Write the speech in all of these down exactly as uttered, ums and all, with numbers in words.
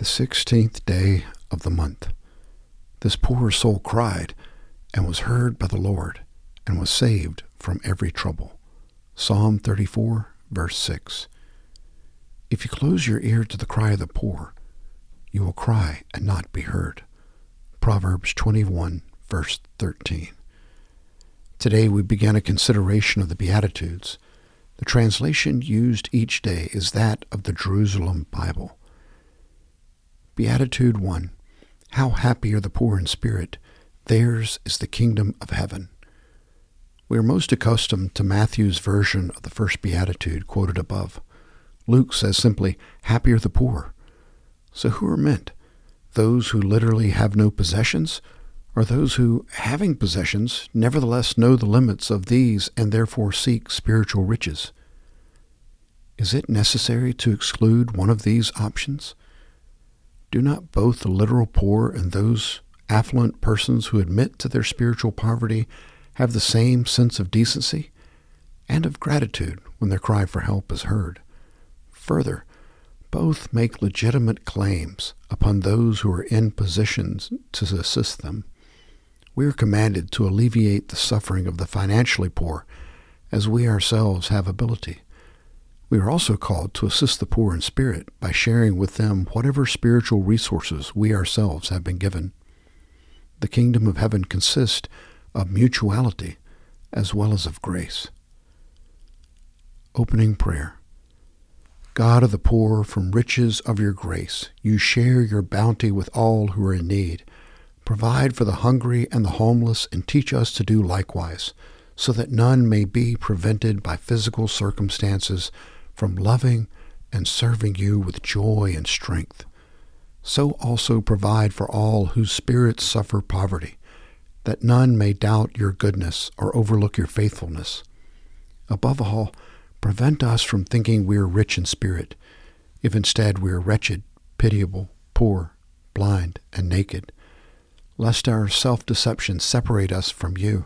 the sixteenth day of the month. This poor soul cried, and was heard by the Lord, and was saved from every trouble. Psalm thirty-four, verse six. If you close your ear to the cry of the poor, you will cry and not be heard. Proverbs twenty-one, verse thirteen. Today we began a consideration of the Beatitudes. The translation used each day is that of the Jerusalem Bible. Beatitude one. How happy are the poor in spirit. Theirs is the kingdom of heaven. We are most accustomed to Matthew's version of the first Beatitude quoted above. Luke says simply, happy are the poor. So who are meant? Those who literally have no possessions, or those who, having possessions, nevertheless know the limits of these and therefore seek spiritual riches? Is it necessary to exclude one of these options? Do not both the literal poor and those affluent persons who admit to their spiritual poverty have the same sense of decency and of gratitude when their cry for help is heard? Further, both make legitimate claims upon those who are in positions to assist them. We are commanded to alleviate the suffering of the financially poor, as we ourselves have ability. We are also called to assist the poor in spirit by sharing with them whatever spiritual resources we ourselves have been given. The kingdom of heaven consists of mutuality as well as of grace. Opening prayer. God of the poor, from riches of your grace, you share your bounty with all who are in need. Provide for the hungry and the homeless, and teach us to do likewise, so that none may be prevented by physical circumstances from loving and serving you with joy and strength. So also provide for all whose spirits suffer poverty, that none may doubt your goodness or overlook your faithfulness. Above all, prevent us from thinking we are rich in spirit, if instead we are wretched, pitiable, poor, blind, and naked, lest our self-deception separate us from you.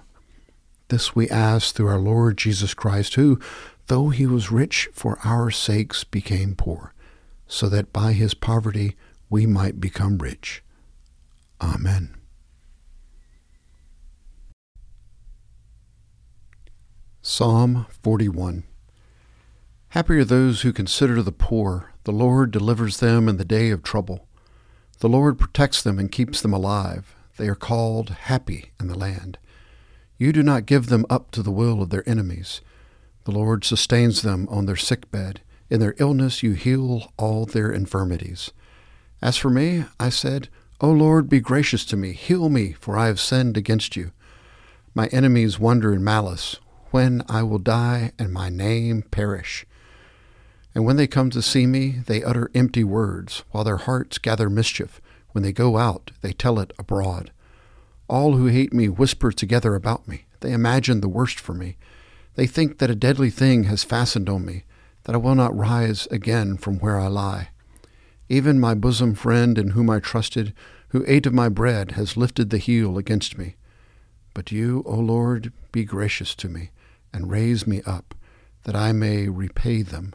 This we ask through our Lord Jesus Christ, who, though he was rich, for our sakes became poor, so that by his poverty we might become rich. Amen. Psalm forty-one. Happy are those who consider the poor. The Lord delivers them in the day of trouble. The Lord protects them and keeps them alive. They are called happy in the land. You do not give them up to the will of their enemies. The Lord sustains them on their sickbed. In their illness you heal all their infirmities. As for me, I said, O Lord, be gracious to me. Heal me, for I have sinned against you. My enemies wander in malice, when I will die and my name perish. And when they come to see me, they utter empty words, while their hearts gather mischief. When they go out, they tell it abroad. All who hate me whisper together about me. They imagine the worst for me. They think that a deadly thing has fastened on me, that I will not rise again from where I lie. Even my bosom friend in whom I trusted, who ate of my bread, has lifted the heel against me. But you, O Lord, be gracious to me, and raise me up, that I may repay them.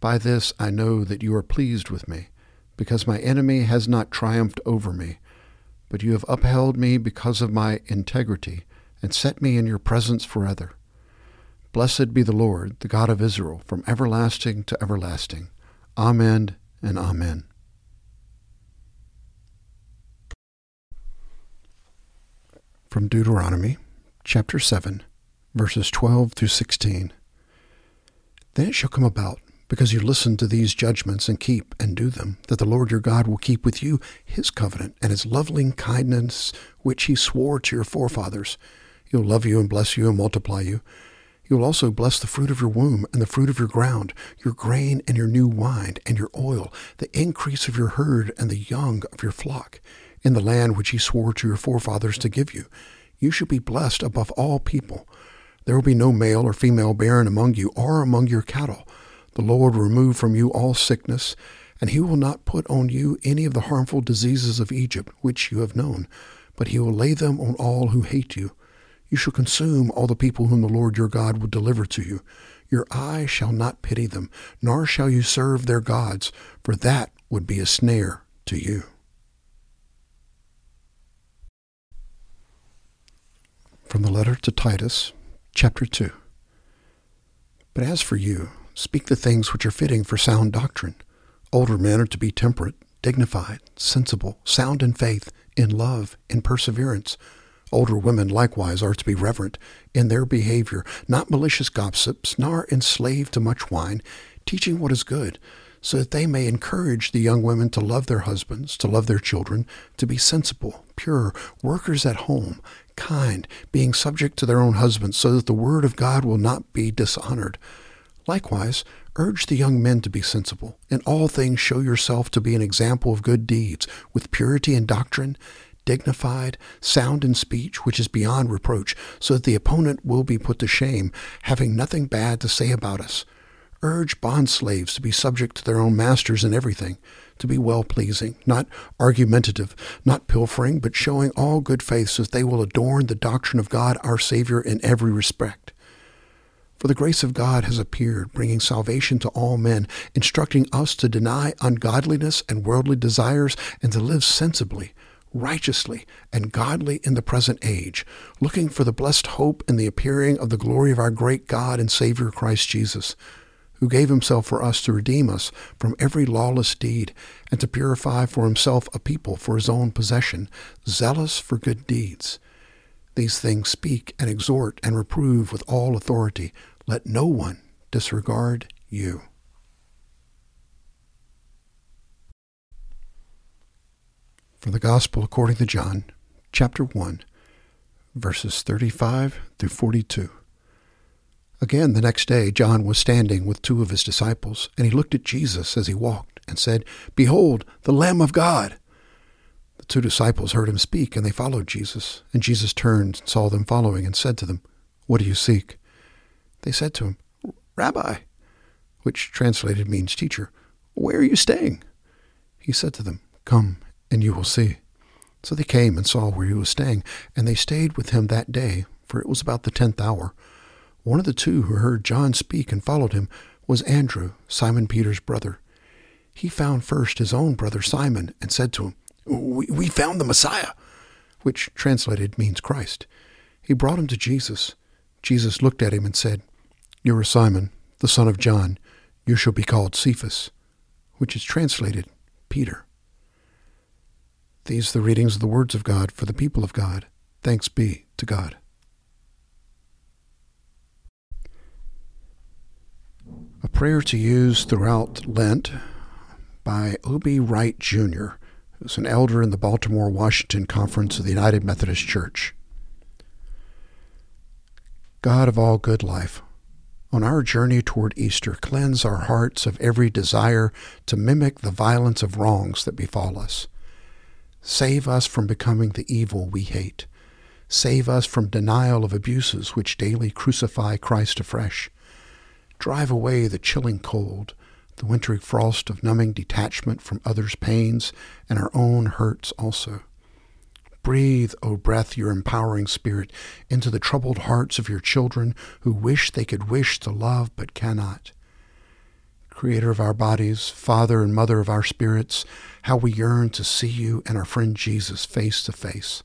By this I know that you are pleased with me, because my enemy has not triumphed over me. But you have upheld me because of my integrity, and set me in your presence forever. Blessed be the Lord, the God of Israel, from everlasting to everlasting. Amen and amen. From Deuteronomy, chapter seven, verses twelve through sixteen. Then it shall come about, because you listen to these judgments and keep and do them, that the Lord your God will keep with you his covenant and his loving kindness which he swore to your forefathers. He will love you and bless you and multiply you. He will also bless the fruit of your womb and the fruit of your ground, your grain and your new wine and your oil, the increase of your herd and the young of your flock, in the land which he swore to your forefathers to give you. You shall be blessed above all people. There will be no male or female barren among you or among your cattle. The Lord will remove from you all sickness, and he will not put on you any of the harmful diseases of Egypt, which you have known, but he will lay them on all who hate you. You shall consume all the people whom the Lord your God will deliver to you. Your eye shall not pity them, nor shall you serve their gods, for that would be a snare to you. From the letter to Titus, chapter two. But as for you, speak the things which are fitting for sound doctrine. Older men are to be temperate, dignified, sensible, sound in faith, in love, in perseverance. Older women likewise are to be reverent in their behavior, not malicious gossips, nor enslaved to much wine, teaching what is good, so that they may encourage the young women to love their husbands, to love their children, to be sensible, pure, workers at home, kind, being subject to their own husbands, so that the word of God will not be dishonored. Likewise, urge the young men to be sensible. In all things show yourself to be an example of good deeds, with purity in doctrine, dignified, sound in speech, which is beyond reproach, so that the opponent will be put to shame, having nothing bad to say about us. Urge bondslaves to be subject to their own masters in everything, to be well-pleasing, not argumentative, not pilfering, but showing all good faith, so that they will adorn the doctrine of God our Savior in every respect. For the grace of God has appeared, bringing salvation to all men, instructing us to deny ungodliness and worldly desires, and to live sensibly, righteously, and godly in the present age, looking for the blessed hope and the appearing of the glory of our great God and Savior Christ Jesus, who gave himself for us to redeem us from every lawless deed, and to purify for himself a people for his own possession, zealous for good deeds. These things speak and exhort and reprove with all authority. Let no one disregard you. From the Gospel according to John, chapter one, verses thirty-five through forty-two. Again, the next day, John was standing with two of his disciples, and he looked at Jesus as he walked and said, "Behold, the Lamb of God!" The two disciples heard him speak, and they followed Jesus. And Jesus turned and saw them following and said to them, "What do you seek?" They said to him, "Rabbi," which translated means teacher, "where are you staying?" He said to them, "Come, and you will see." So they came and saw where he was staying, and they stayed with him that day, for it was about the tenth hour. One of the two who heard John speak and followed him was Andrew, Simon Peter's brother. He found first his own brother Simon and said to him, We, we found the Messiah," which translated means Christ. He brought him to Jesus. Jesus looked at him and said, "You are Simon, the son of John. You shall be called Cephas," which is translated Peter. These are the readings of the words of God for the people of God. Thanks be to God. A prayer to use throughout Lent by Obie Wright, Junior, who's an elder in the Baltimore, Washington Conference of the United Methodist Church. God of all good life, on our journey toward Easter, cleanse our hearts of every desire to mimic the violence of wrongs that befall us. Save us from becoming the evil we hate. Save us from denial of abuses which daily crucify Christ afresh. Drive away the chilling cold, the wintry frost of numbing detachment from others' pains and our own hurts also. Breathe, O breath, your empowering spirit into the troubled hearts of your children who wish they could wish to love but cannot. Creator of our bodies, Father and Mother of our spirits, how we yearn to see you and our friend Jesus face to face.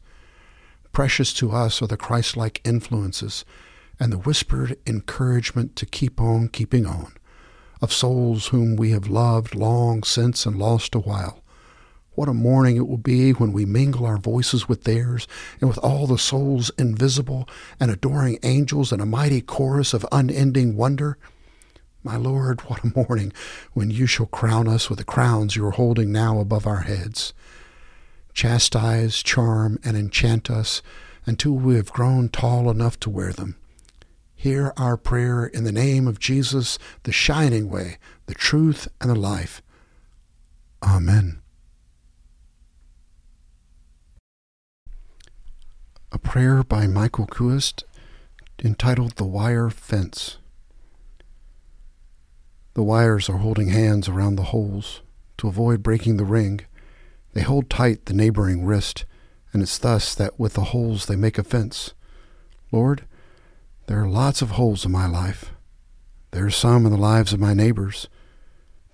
Precious to us are the Christ-like influences and the whispered encouragement to keep on keeping on, of souls whom we have loved long since and lost a while. What a morning it will be when we mingle our voices with theirs, and with all the souls invisible and adoring angels in a mighty chorus of unending wonder. My Lord, what a morning when you shall crown us with the crowns you are holding now above our heads. Chastise, charm, and enchant us until we have grown tall enough to wear them. Hear our prayer in the name of Jesus, the shining way, the truth, and the life. Amen. A prayer by Michael Quhist entitled "The Wire Fence." The wires are holding hands around the holes. To avoid breaking the ring, they hold tight the neighboring wrist, and it's thus that with the holes they make a fence. Lord, there are lots of holes in my life. There are some in the lives of my neighbors.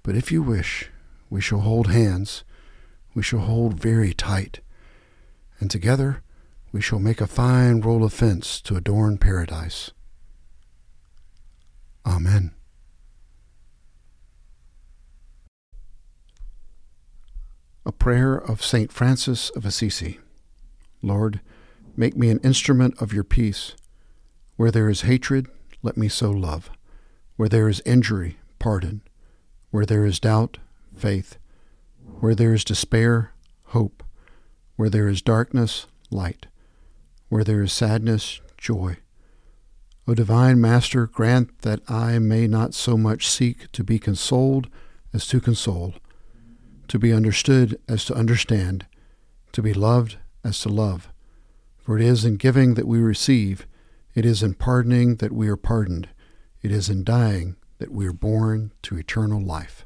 But if you wish, We shall hold hands. We shall hold very tight. And together we shall make a fine roll of fence to adorn paradise. Amen. A prayer of Saint Francis of Assisi. Lord, make me an instrument of your peace. Where there is hatred, let me sow love. Where there is injury, pardon. Where there is doubt, faith. Where there is despair, hope. Where there is darkness, light. Where there is sadness, joy. O divine Master, grant that I may not so much seek to be consoled as to console, to be understood as to understand, to be loved as to love. For it is in giving that we receive, it is in pardoning that we are pardoned, it is in dying that we are born to eternal life.